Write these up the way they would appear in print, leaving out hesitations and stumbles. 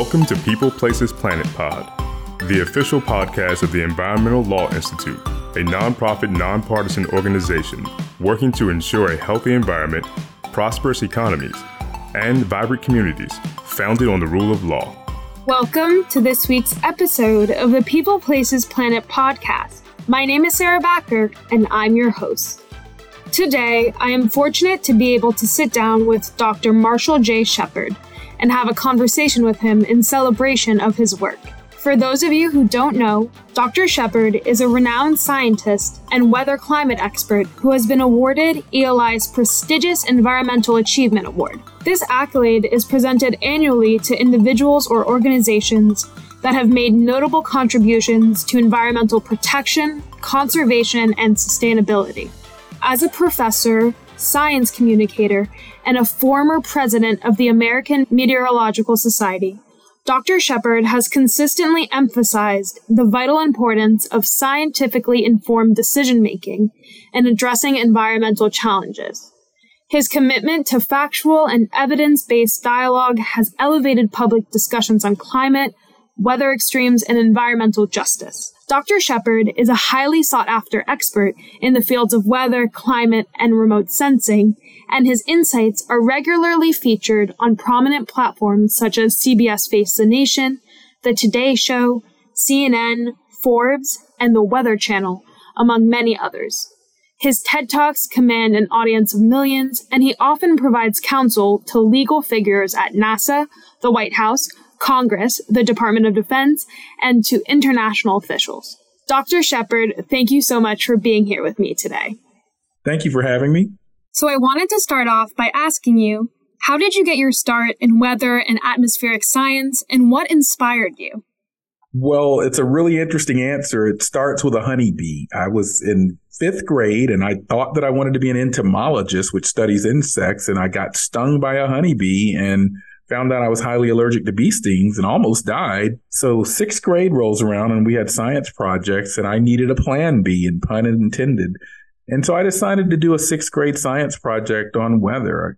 Welcome to People Places Planet Pod, the official podcast of the Environmental Law Institute, a nonprofit, nonpartisan organization working to ensure a healthy environment, prosperous economies, and vibrant communities founded on the rule of law. Welcome to this week's episode of the People Places Planet Podcast. My name is Sarah Backer, and I'm your host. Today, I am fortunate to be able to sit down with Dr. Marshall J. Shepherd and have a conversation with him in celebration of his work. For those of you who don't know, Dr. Shepherd is a renowned scientist and weather climate expert who has been awarded ELI's prestigious Environmental Achievement Award. This accolade is presented annually to individuals or organizations that have made notable contributions to environmental protection, conservation, and sustainability. As a professor, science communicator, and a former president of the American Meteorological Society, Dr. Shepherd has consistently emphasized the vital importance of scientifically informed decision-making in addressing environmental challenges. His commitment to factual and evidence-based dialogue has elevated public discussions on climate, weather extremes, and environmental justice. Dr. Shepherd is a highly sought-after expert in the fields of weather, climate, and remote sensing, and his insights are regularly featured on prominent platforms such as CBS Face the Nation, The Today Show, CNN, Forbes, and The Weather Channel, among many others. His TED Talks command an audience of millions, and he often provides counsel to legal figures at NASA, the White House, Congress, the Department of Defense, and to international officials. Dr. Shepherd, thank you so much for being here with me today. Thank you for having me. So I wanted to start off by asking you, how did you get your start in weather and atmospheric science, and what inspired you? Well, it's a really interesting answer. It starts with a honeybee. I was in fifth grade, and I thought that I wanted to be an entomologist, which studies insects, and I got stung by a honeybee, and found out I was highly allergic to bee stings and almost died. So sixth grade rolls around and we had science projects and I needed a plan B, and pun intended. And so I decided to do a sixth grade science project on weather.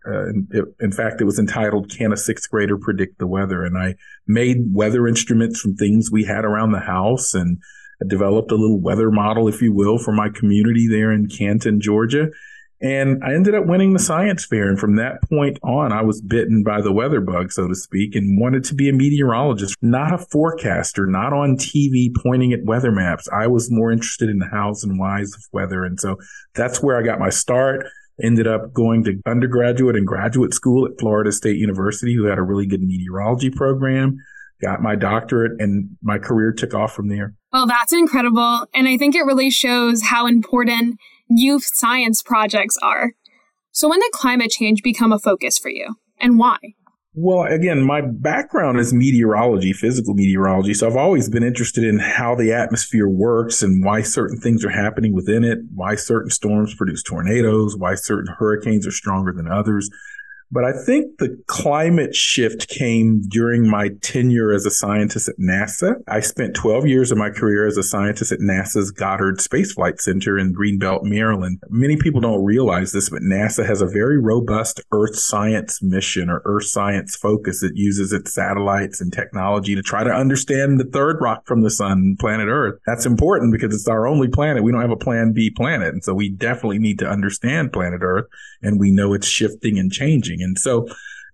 In fact, it was entitled, Can a Sixth Grader Predict the Weather? And I made weather instruments from things we had around the house, and I developed a little weather model, if you will, for my community there in Canton, Georgia. And I ended up winning the science fair. And from that point on, I was bitten by the weather bug, so to speak, and wanted to be a meteorologist, not a forecaster, not on TV pointing at weather maps. I was more interested in the hows and whys of weather. And so that's where I got my start. Ended up going to undergraduate and graduate school at Florida State University, who had a really good meteorology program. Got my doctorate, and my career took off from there. Well, that's incredible. And I think it really shows how important youth science projects are. So when did climate change become a focus for you, and why? Well, again, my background is meteorology, physical meteorology. So I've always been interested in how the atmosphere works and why certain things are happening within it, why certain storms produce tornadoes, why certain hurricanes are stronger than others. But I think the climate shift came during my tenure as a scientist at NASA. I spent 12 years of my career as a scientist at NASA's Goddard Space Flight Center in Greenbelt, Maryland. Many people don't realize this, but NASA has a very robust Earth science mission or Earth science focus. It uses its satellites and technology to try to understand the third rock from the sun, planet Earth. That's important because it's our only planet. We don't have a plan B planet. And so we definitely need to understand planet Earth. And we know it's shifting and changing. And so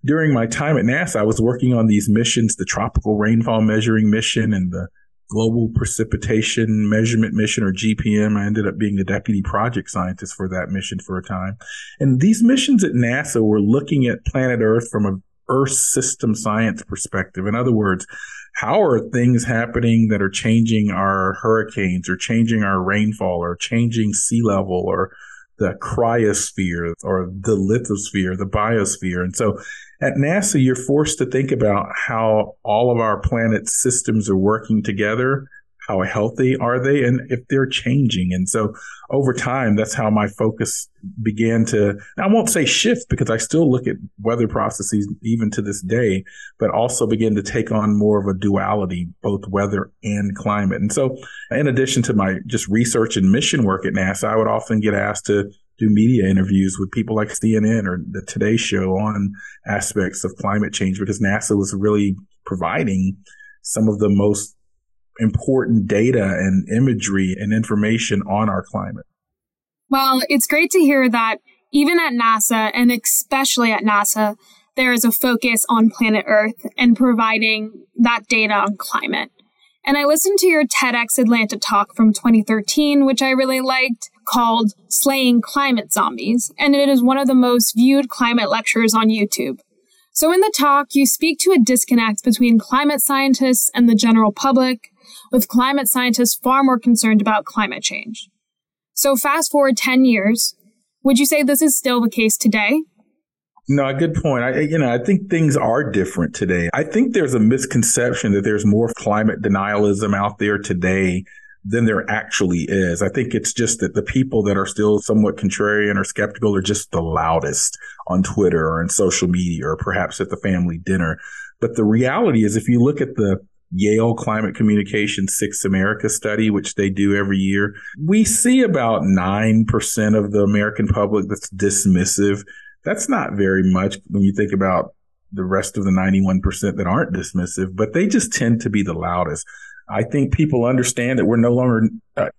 during my time at NASA, I was working on these missions, the Tropical Rainfall Measuring Mission and the Global Precipitation Measurement Mission, or GPM. I ended up being the deputy project scientist for that mission for a time. And these missions at NASA were looking at planet Earth from an Earth system science perspective. In other words, how are things happening that are changing our hurricanes or changing our rainfall or changing sea level or the cryosphere or the lithosphere, the biosphere. And so at NASA, you're forced to think about how all of our planet's systems are working together, how healthy are they, and if they're changing. And so over time, that's how my focus began to, I won't say shift because I still look at weather processes even to this day, but also begin to take on more of a duality, both weather and climate. And so in addition to my just research and mission work at NASA, I would often get asked to do media interviews with people like CNN or the Today Show on aspects of climate change, because NASA was really providing some of the most important data and imagery and information on our climate. Well, it's great to hear that even at NASA, and especially at NASA, there is a focus on planet Earth and providing that data on climate. And I listened to your TEDx Atlanta talk from 2013, which I really liked, called Slaying Climate Zombies. And it is one of the most viewed climate lectures on YouTube. So in the talk, you speak to a disconnect between climate scientists and the general public, with climate scientists far more concerned about climate change. So fast forward 10 years, would you say this is still the case today? No, a good point. I think things are different today. I think there's a misconception that there's more climate denialism out there today than there actually is. I think it's just that the people that are still somewhat contrarian or skeptical are just the loudest on Twitter or on social media or perhaps at the family dinner. But the reality is, if you look at the Yale Climate Communication 6 America study, which they do every year, we see about 9% of the American public that's dismissive. That's not very much when you think about the rest of the 91% that aren't dismissive, but they just tend to be the loudest. I think people understand that we're no longer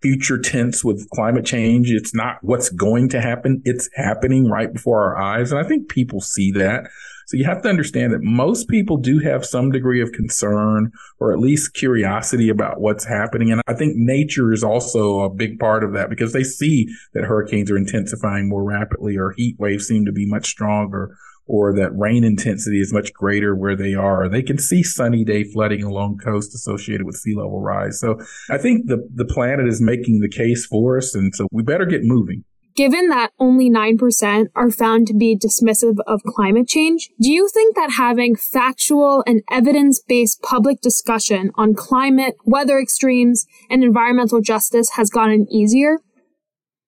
future tense with climate change. It's not what's going to happen. It's happening right before our eyes. And I think people see that. So you have to understand that most people do have some degree of concern or at least curiosity about what's happening. And I think nature is also a big part of that, because they see that hurricanes are intensifying more rapidly, or heat waves seem to be much stronger, or that rain intensity is much greater where they are. Or they can see sunny day flooding along coast associated with sea level rise. So I think the planet is making the case for us, and so we better get moving. Given that only 9% are found to be dismissive of climate change, do you think that having factual and evidence-based public discussion on climate, weather extremes, and environmental justice has gotten easier?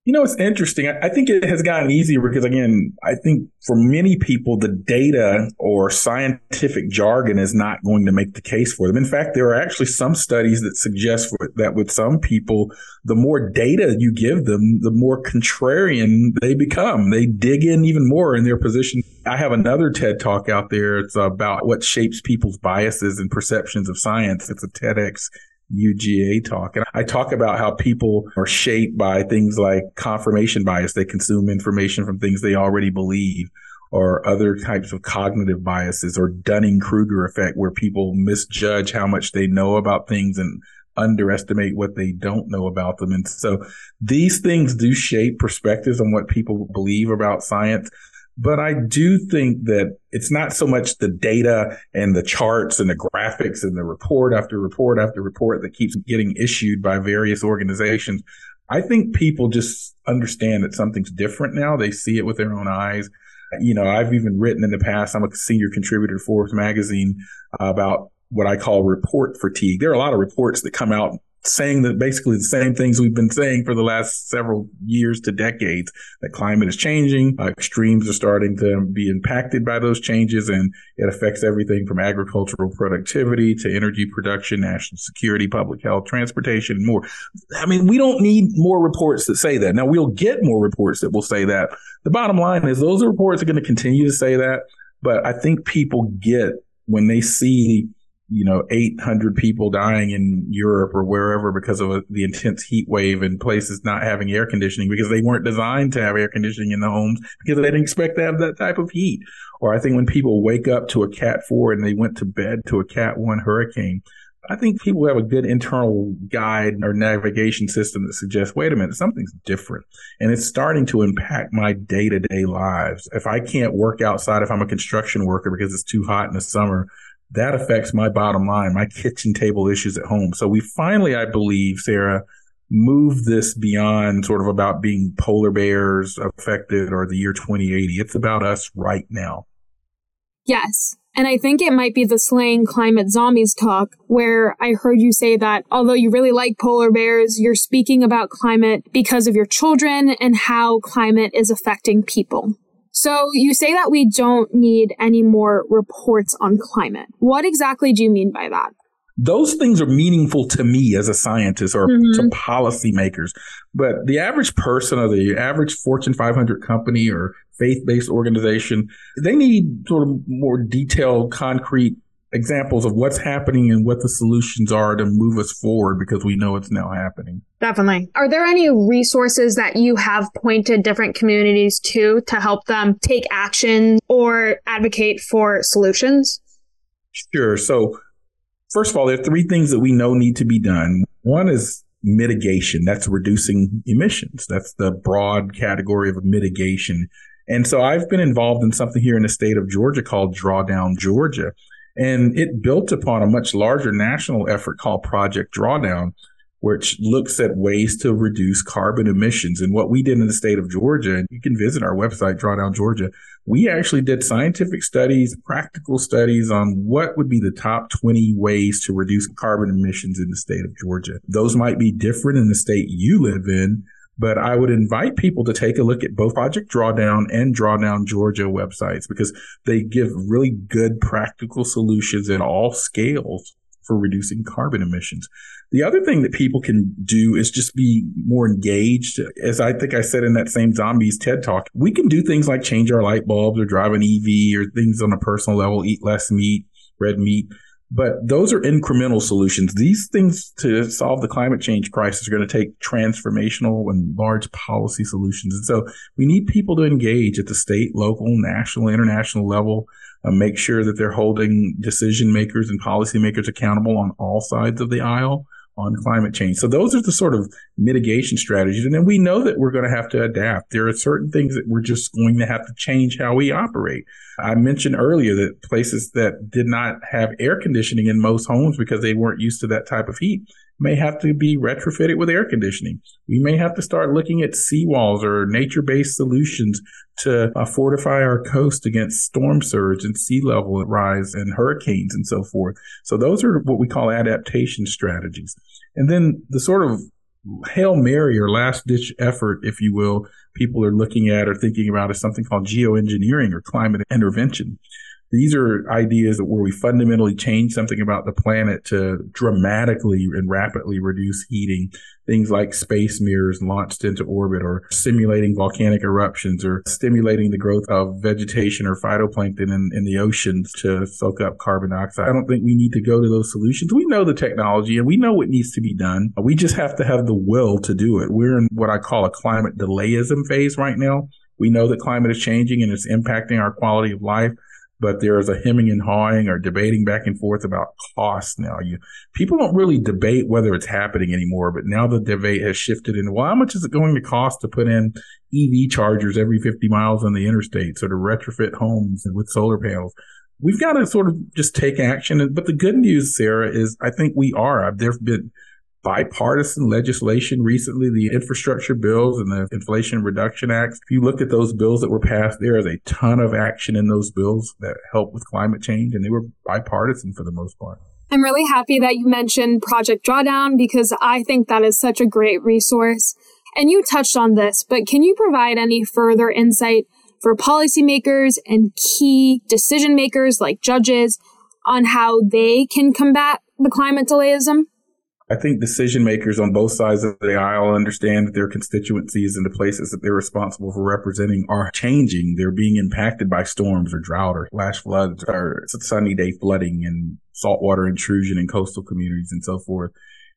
You know, it's interesting. I think it has gotten easier because, again, I think for many people, the data or scientific jargon is not going to make the case for them. In fact, there are actually some studies that suggest that with some people, the more data you give them, the more contrarian they become. They dig in even more in their position. I have another TED Talk out there. It's about what shapes people's biases and perceptions of science. It's a TEDx UGA talk. And I talk about how people are shaped by things like confirmation bias. They consume information from things they already believe, or other types of cognitive biases, or Dunning-Kruger effect, where people misjudge how much they know about things and underestimate what they don't know about them. And so these things do shape perspectives on what people believe about science. But I do think that it's not so much the data and the charts and the graphics and the report after report after report that keeps getting issued by various organizations. I think people just understand that something's different now. They see it with their own eyes. You know, I've even written in the past, I'm a senior contributor to Forbes magazine, about what I call report fatigue. There are a lot of reports that come out saying that basically the same things we've been saying for the last several years to decades, that climate is changing, extremes are starting to be impacted by those changes, and it affects everything from agricultural productivity to energy production, national security, public health, transportation, and more. I mean, we don't need more reports that say that. Now, we'll get more reports that will say that. The bottom line is those reports are going to continue to say that, but I think people get, when they see 800 people dying in Europe or wherever because of the intense heat wave, and places not having air conditioning because they weren't designed to have air conditioning in the homes because they didn't expect to have that type of heat. Or I think when people wake up to a Cat 4 and they went to bed to a Cat 1 hurricane, I think people have a good internal guide or navigation system that suggests, wait a minute, something's different. And it's starting to impact my day-to-day lives. If I can't work outside, if I'm a construction worker because it's too hot in the summer, that affects my bottom line, my kitchen table issues at home. So we finally, I believe, Sarah, move this beyond sort of about being polar bears affected or the year 2080. It's about us right now. Yes. And I think it might be the Slaying Climate Zombies talk where I heard you say that although you really like polar bears, you're speaking about climate because of your children and how climate is affecting people. So you say that we don't need any more reports on climate. What exactly do you mean by that? Those things are meaningful to me as a scientist or to policymakers. But the average person or the average Fortune 500 company or faith-based organization, they need sort of more detailed, concrete examples of what's happening and what the solutions are to move us forward, because we know it's now happening. Definitely. Are there any resources that you have pointed different communities to help them take action or advocate for solutions? Sure. So first of all, there are three things that we know need to be done. One is mitigation. That's reducing emissions. That's the broad category of mitigation. And so I've been involved in something here in the state of Georgia called Drawdown Georgia. And it built upon a much larger national effort called Project Drawdown, which looks at ways to reduce carbon emissions. And what we did in the state of Georgia, and you can visit our website, Drawdown Georgia, we actually did scientific studies, practical studies on what would be the top 20 ways to reduce carbon emissions in the state of Georgia. Those might be different in the state you live in, but I would invite people to take a look at both Project Drawdown and Drawdown Georgia websites, because they give really good practical solutions at all scales for reducing carbon emissions. The other thing that people can do is just be more engaged. As I think I said in that same Zombies TED Talk, we can do things like change our light bulbs or drive an EV or things on a personal level, eat less meat, red meat. But those are incremental solutions. These things to solve the climate change crisis are going to take transformational and large policy solutions. And so we need people to engage at the state, local, national, international level, make sure that they're holding decision makers and policymakers accountable on all sides of the aisle on climate change. So those are the sort of mitigation strategies. And then we know that we're going to have to adapt. There are certain things that we're just going to have to change how we operate. I mentioned earlier that places that did not have air conditioning in most homes because they weren't used to that type of heat may have to be retrofitted with air conditioning. We may have to start looking at seawalls or nature-based solutions to fortify our coast against storm surge and sea level rise and hurricanes and so forth. So those are what we call adaptation strategies. And then the sort of Hail Mary or last-ditch effort, if you will, people are looking at or thinking about is something called geoengineering or climate intervention. These are ideas where we fundamentally change something about the planet to dramatically and rapidly reduce heating. Things like space mirrors launched into orbit, or simulating volcanic eruptions, or stimulating the growth of vegetation or phytoplankton in the oceans to soak up carbon dioxide. I don't think we need to go to those solutions. We know the technology and we know what needs to be done. We just have to have the will to do it. We're in what I call a climate delayism phase right now. We know that climate is changing and it's impacting our quality of life. But there is a hemming and hawing or debating back and forth about cost now. People don't really debate whether it's happening anymore, but now the debate has shifted into, well, how much is it going to cost to put in EV chargers every 50 miles on the interstates, or to retrofit homes with solar panels? We've got to sort of just take action. But the good news, Sarah, is I think we are. There's been bipartisan legislation recently, the infrastructure bills and the Inflation Reduction Acts. If you look at those bills that were passed, there is a ton of action in those bills that help with climate change, and they were bipartisan for the most part. I'm really happy that you mentioned Project Drawdown, because I think that is such a great resource. And you touched on this, but can you provide any further insight for policymakers and key decision makers like judges on how they can combat the climate delayism? I think decision makers on both sides of the aisle understand that their constituencies and the places that they're responsible for representing are changing. They're being impacted by storms or drought or flash floods or sunny day flooding and saltwater intrusion in coastal communities and so forth.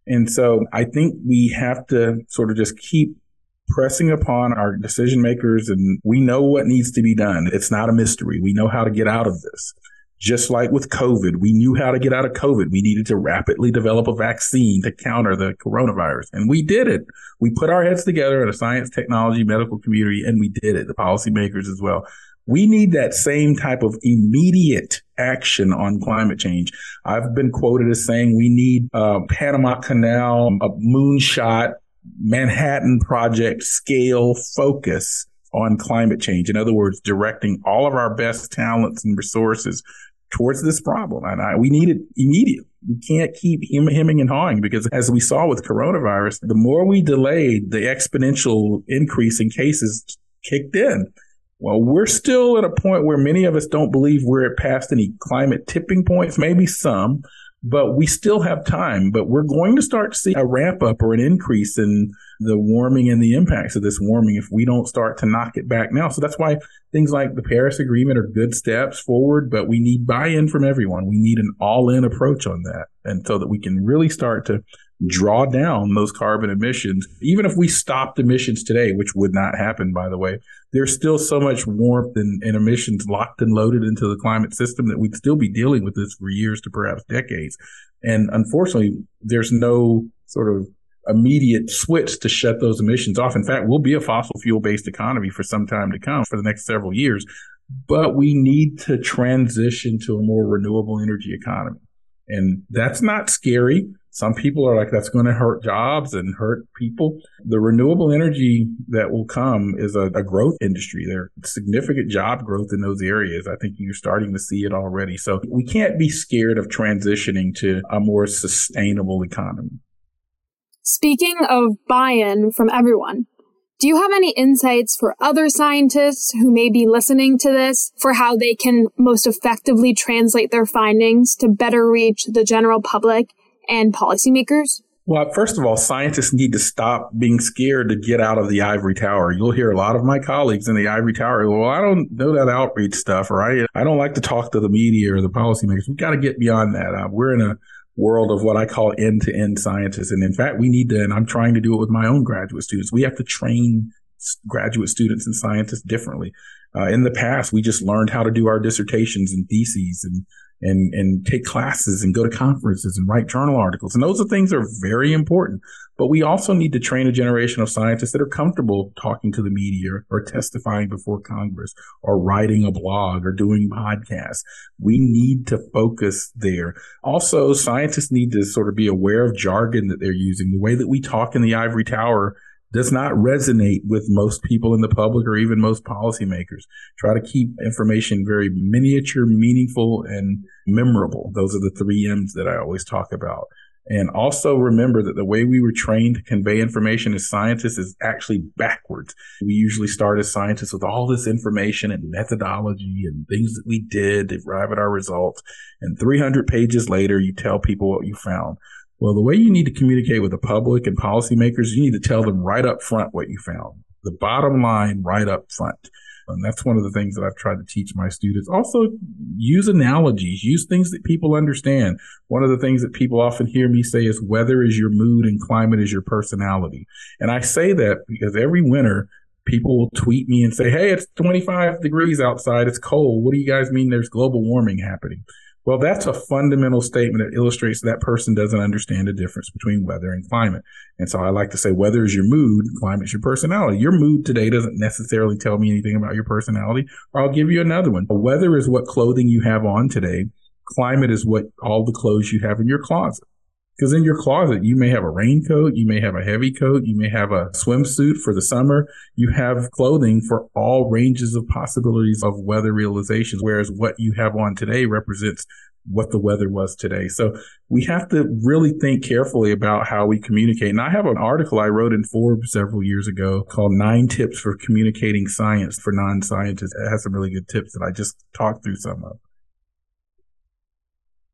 And so I think we have to sort of just keep pressing upon our decision makers, and we know what needs to be done. It's not a mystery. We know how to get out of this. Just like with COVID, we knew how to get out of COVID. We needed to rapidly develop a vaccine to counter the coronavirus. And we did it. We put our heads together in a science, technology, medical community, and we did it. The policymakers as well. We need that same type of immediate action on climate change. I've been quoted as saying we need a Panama Canal, a moonshot, Manhattan Project scale focus on climate change. In other words, directing all of our best talents and resources towards this problem. And we need it immediately. We can't keep hemming and hawing, because as we saw with coronavirus, the more we delayed, the exponential increase in cases kicked in. Well, we're still at a point where many of us don't believe we're past any climate tipping points, maybe some, But we still have time, but we're going to start to see a ramp up or an increase in the warming and the impacts of this warming if we don't start to knock it back now. So that's why things like the Paris Agreement are good steps forward, but we need buy-in from everyone. We need an all-in approach on that, and so that we can really start to draw down those carbon emissions. Even if we stopped emissions today, which would not happen, by the way, there's still so much warmth and emissions locked and loaded into the climate system that we'd still be dealing with this for years to perhaps decades. And unfortunately, there's no sort of immediate switch to shut those emissions off. In fact, we'll be a fossil fuel-based economy for some time to come, for the next several years. But we need to transition to a more renewable energy economy. And that's not scary. Some people are like, that's going to hurt jobs and hurt people. The renewable energy that will come is a growth industry. There are significant job growth in those areas. I think you're starting to see it already. So we can't be scared of transitioning to a more sustainable economy. Speaking of buy-in from everyone, do you have any insights for other scientists who may be listening to this for how they can most effectively translate their findings to better reach the general public and policymakers? Well, first of all, scientists need to stop being scared to get out of the ivory tower. You'll hear a lot of my colleagues in the ivory tower, well, I don't know that outreach stuff, or I don't like to talk to the media or the policymakers. We've got to get beyond that. We're in a world of what I call end-to-end scientists. And in fact, we need to, and I'm trying to do it with my own graduate students, we have to train graduate students and scientists differently. In the past, we just learned how to do our dissertations and theses and take classes and go to conferences and write journal articles. And those are things that are very important. But we also need to train a generation of scientists that are comfortable talking to the media or testifying before Congress or writing a blog or doing podcasts. We need to focus there. Also, scientists need to sort of be aware of jargon that they're using. The way that we talk in the ivory tower does not resonate with most people in the public or even most policymakers. Try to keep information very miniature, meaningful, and memorable. Those are the three M's that I always talk about. And also remember that the way we were trained to convey information as scientists is actually backwards. We usually start as scientists with all this information and methodology and things that we did to arrive at our results. And 300 pages later, you tell people what you found. Well, the way you need to communicate with the public and policymakers, you need to tell them right up front what you found. The bottom line right up front. And that's one of the things that I've tried to teach my students. Also, use analogies. Use things that people understand. One of the things that people often hear me say is weather is your mood and climate is your personality. And I say that because every winter, people will tweet me and say, hey, it's 25 degrees outside. It's cold. What do you guys mean there's global warming happening? Well, that's a fundamental statement that illustrates that person doesn't understand the difference between weather and climate. And so I like to say weather is your mood, climate is your personality. Your mood today doesn't necessarily tell me anything about your personality. Or I'll give you another one. Weather is what clothing you have on today. Climate is what all the clothes you have in your closet. Because in your closet, you may have a raincoat, you may have a heavy coat, you may have a swimsuit for the summer. You have clothing for all ranges of possibilities of weather realizations, whereas what you have on today represents what the weather was today. So we have to really think carefully about how we communicate. And I have an article I wrote in Forbes several years ago called 9 Tips for Communicating Science for Non-Scientists. It has some really good tips that I just talked through some of.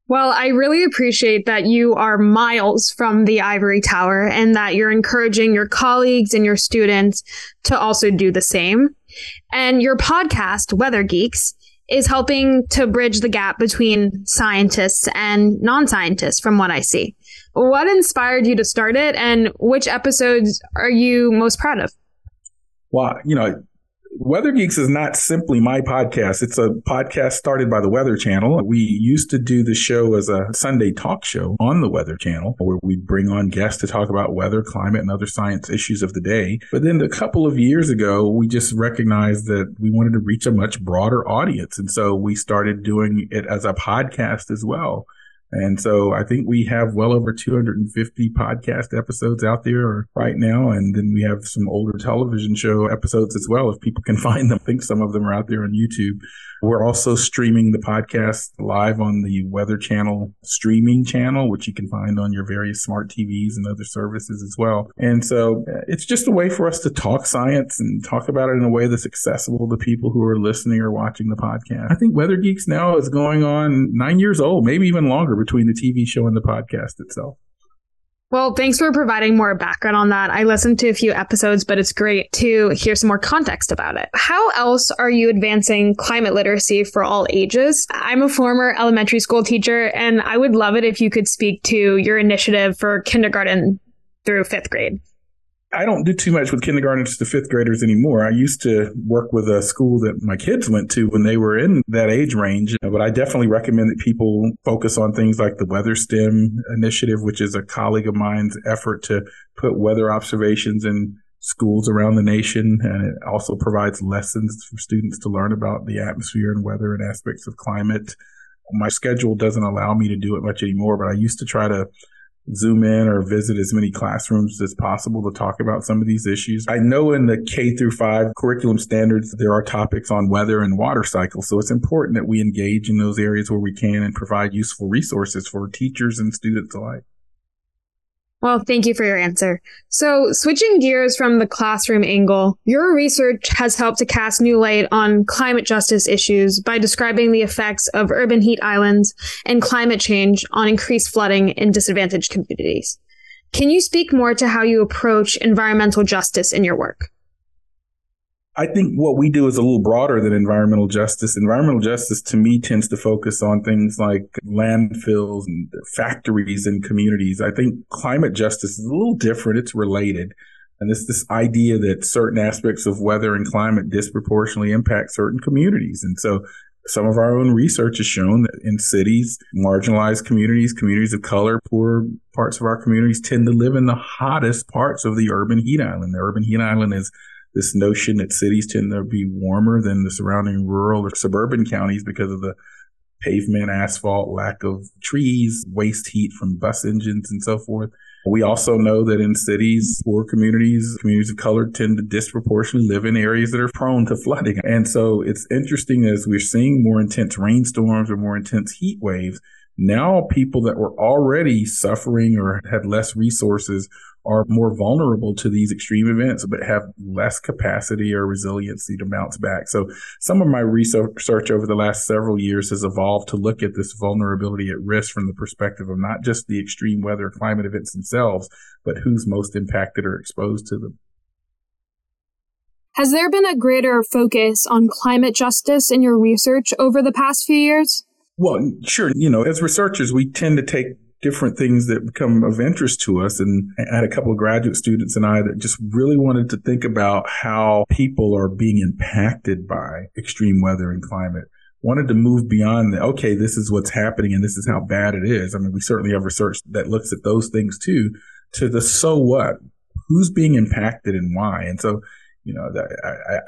Well, I really appreciate that you are miles from the ivory tower and that you're encouraging your colleagues and your students to also do the same. And your podcast, Weather Geeks, is helping to bridge the gap between scientists and non-scientists, from what I see. What inspired you to start it, and which episodes are you most proud of? Well, Weather Geeks is not simply my podcast. It's a podcast started by the Weather Channel. We used to do the show as a Sunday talk show on the Weather Channel, where we'd bring on guests to talk about weather, climate, and other science issues of the day. But then a couple of years ago, we just recognized that we wanted to reach a much broader audience. And so we started doing it as a podcast as well. And so I think we have well over 250 podcast episodes out there right now. And then we have some older television show episodes as well, if people can find them. I think some of them are out there on YouTube. We're also streaming the podcast live on the Weather Channel streaming channel, which you can find on your various smart TVs and other services as well. And so it's just a way for us to talk science and talk about it in a way that's accessible to people who are listening or watching the podcast. I think Weather Geeks now is going on 9 years old, maybe even longer. between the TV show and the podcast itself. Well, thanks for providing more background on that. I listened to a few episodes, but it's great to hear some more context about it. How else are you advancing climate literacy for all ages? I'm a former elementary school teacher, and I would love it if you could speak to your initiative for kindergarten through fifth grade. I don't do too much with kindergartners to fifth graders anymore. I used to work with a school that my kids went to when they were in that age range. But I definitely recommend that people focus on things like the WeatherSTEM initiative, which is a colleague of mine's effort to put weather observations in schools around the nation. And it also provides lessons for students to learn about the atmosphere and weather and aspects of climate. My schedule doesn't allow me to do it much anymore, but I used to try to Zoom in or visit as many classrooms as possible to talk about some of these issues. I know in the K through 5 curriculum standards, there are topics on weather and water cycles. So it's important that we engage in those areas where we can and provide useful resources for teachers and students alike. Well, thank you for your answer. So switching gears from the classroom angle, your research has helped to cast new light on climate justice issues by describing the effects of urban heat islands and climate change on increased flooding in disadvantaged communities. Can you speak more to how you approach environmental justice in your work? I think what we do is a little broader than environmental justice. Environmental justice, to me, tends to focus on things like landfills and factories and communities. I think climate justice is a little different. It's related. And it's this idea that certain aspects of weather and climate disproportionately impact certain communities. And so some of our own research has shown that in cities, marginalized communities, communities of color, poor parts of our communities tend to live in the hottest parts of the urban heat island. The urban heat island is this notion that cities tend to be warmer than the surrounding rural or suburban counties because of the pavement, asphalt, lack of trees, waste heat from bus engines and so forth. We also know that in cities, poor communities, communities of color tend to disproportionately live in areas that are prone to flooding. And so it's interesting as we're seeing more intense rainstorms or more intense heat waves, now people that were already suffering or had less resources are more vulnerable to these extreme events, but have less capacity or resiliency to bounce back. So some of my research over the last several years has evolved to look at this vulnerability at risk from the perspective of not just the extreme weather climate events themselves, but who's most impacted or exposed to them. Has there been a greater focus on climate justice in your research over the past few years? Well, sure. You know, as researchers, we tend to take different things that become of interest to us. And I had a couple of graduate students and I that just really wanted to think about how people are being impacted by extreme weather and climate. Wanted to move beyond the, okay, this is what's happening and this is how bad it is. I mean, we certainly have research that looks at those things too, to the so what, who's being impacted and why. And so, you know,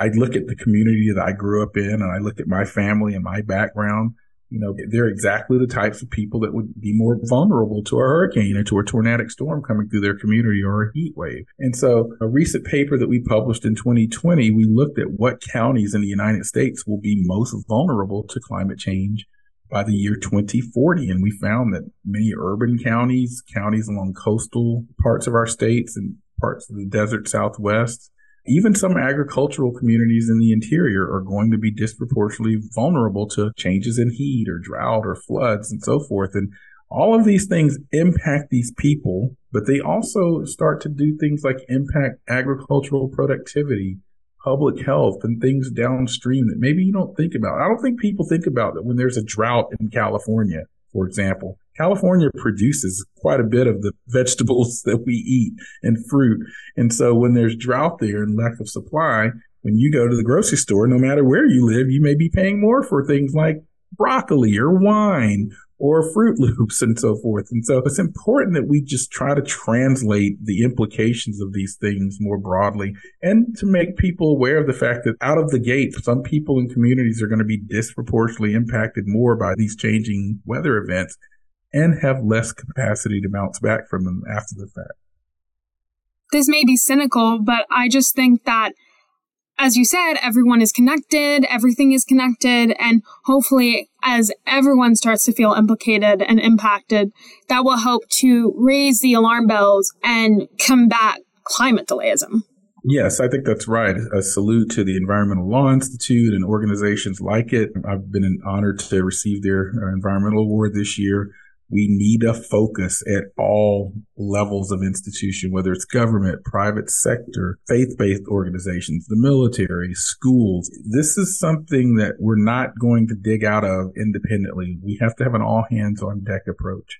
I look at the community that I grew up in and I look at my family and my background. You know, they're exactly the types of people that would be more vulnerable to a hurricane or to a tornadic storm coming through their community or a heat wave. And so a recent paper that we published in 2020, we looked at what counties in the United States will be most vulnerable to climate change by the year 2040. And we found that many urban counties, counties along coastal parts of our states and parts of the desert Southwest, even some agricultural communities in the interior are going to be disproportionately vulnerable to changes in heat or drought or floods and so forth. And all of these things impact these people, but they also start to do things like impact agricultural productivity, public health, and things downstream that maybe you don't think about. I don't think people think about that when there's a drought in California, for example. California produces quite a bit of the vegetables that we eat and fruit. And so when there's drought there and lack of supply, when you go to the grocery store, no matter where you live, you may be paying more for things like broccoli or wine or Fruit Loops and so forth. And so it's important that we just try to translate the implications of these things more broadly and to make people aware of the fact that out of the gate, some people and communities are going to be disproportionately impacted more by these changing weather events and have less capacity to bounce back from them after the fact. This may be cynical, but I just think that, as you said, everyone is connected, everything is connected, and hopefully as everyone starts to feel implicated and impacted, that will help to raise the alarm bells and combat climate delayism. Yes, I think that's right. A salute to the Environmental Law Institute and organizations like it. I've been honored to receive their Environmental Award this year. We need a focus at all levels of institution, whether it's government, private sector, faith-based organizations, the military, schools. This is something that we're not going to dig out of independently. We have to have an all-hands-on-deck approach.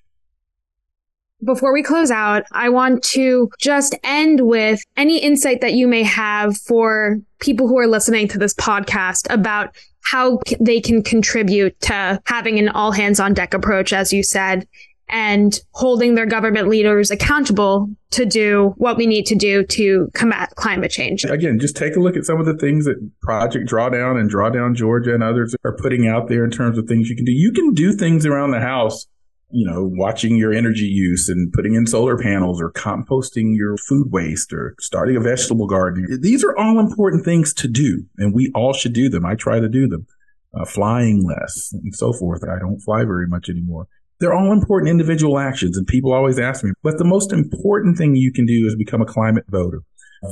Before we close out, I want to just end with any insight that you may have for people who are listening to this podcast about how they can contribute to having an all hands on deck approach, as you said, and holding their government leaders accountable to do what we need to do to combat climate change. Again, just take a look at some of the things that Project Drawdown and Drawdown Georgia and others are putting out there in terms of things you can do. You can do things around the house, you know, watching your energy use and putting in solar panels or composting your food waste or starting a vegetable garden. These are all important things to do, and we all should do them. I try to do them. Flying less and so forth. I don't fly very much anymore. They're all important individual actions, and people always ask me, but the most important thing you can do is become a climate voter.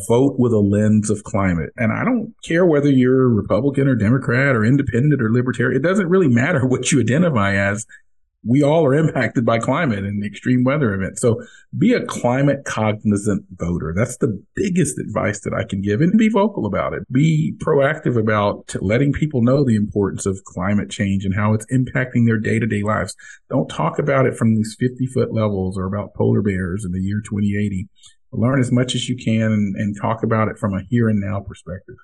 Vote with a lens of climate. And I don't care whether you're Republican or Democrat or independent or libertarian. It doesn't really matter what you identify as. We all are impacted by climate and extreme weather events. So be a climate cognizant voter. That's the biggest advice that I can give, and be vocal about it. Be proactive about letting people know the importance of climate change and how it's impacting their day-to-day lives. Don't talk about it from these 50-foot levels or about polar bears in the year 2080. Learn as much as you can and talk about it from a here and now perspective.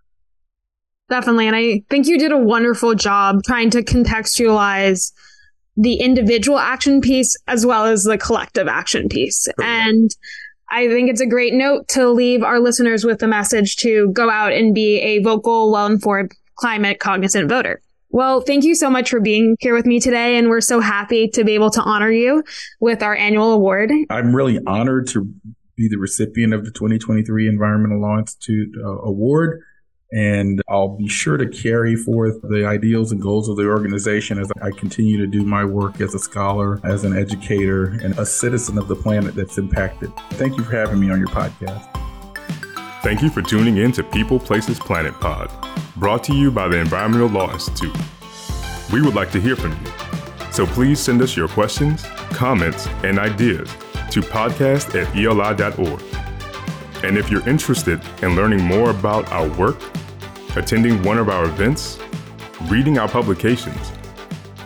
Definitely. And I think you did a wonderful job trying to contextualize the individual action piece as well as the collective action piece. And I think it's a great note to leave our listeners with the message to go out and be a vocal, well-informed, climate cognizant voter. Well, thank you so much for being here with me today. And we're so happy to be able to honor you with our annual award. I'm really honored to be the recipient of the 2023 Environmental Law Institute Award. And I'll be sure to carry forth the ideals and goals of the organization as I continue to do my work as a scholar, as an educator, and a citizen of the planet that's impacted. Thank you for having me on your podcast. Thank you for tuning in to People Places Planet Pod, brought to you by the Environmental Law Institute. We would like to hear from you, so please send us your questions, comments, and ideas to podcast@eli.org. And if you're interested in learning more about our work, attending one of our events, reading our publications,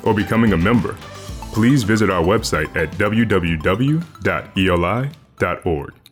or becoming a member, please visit our website at www.eli.org.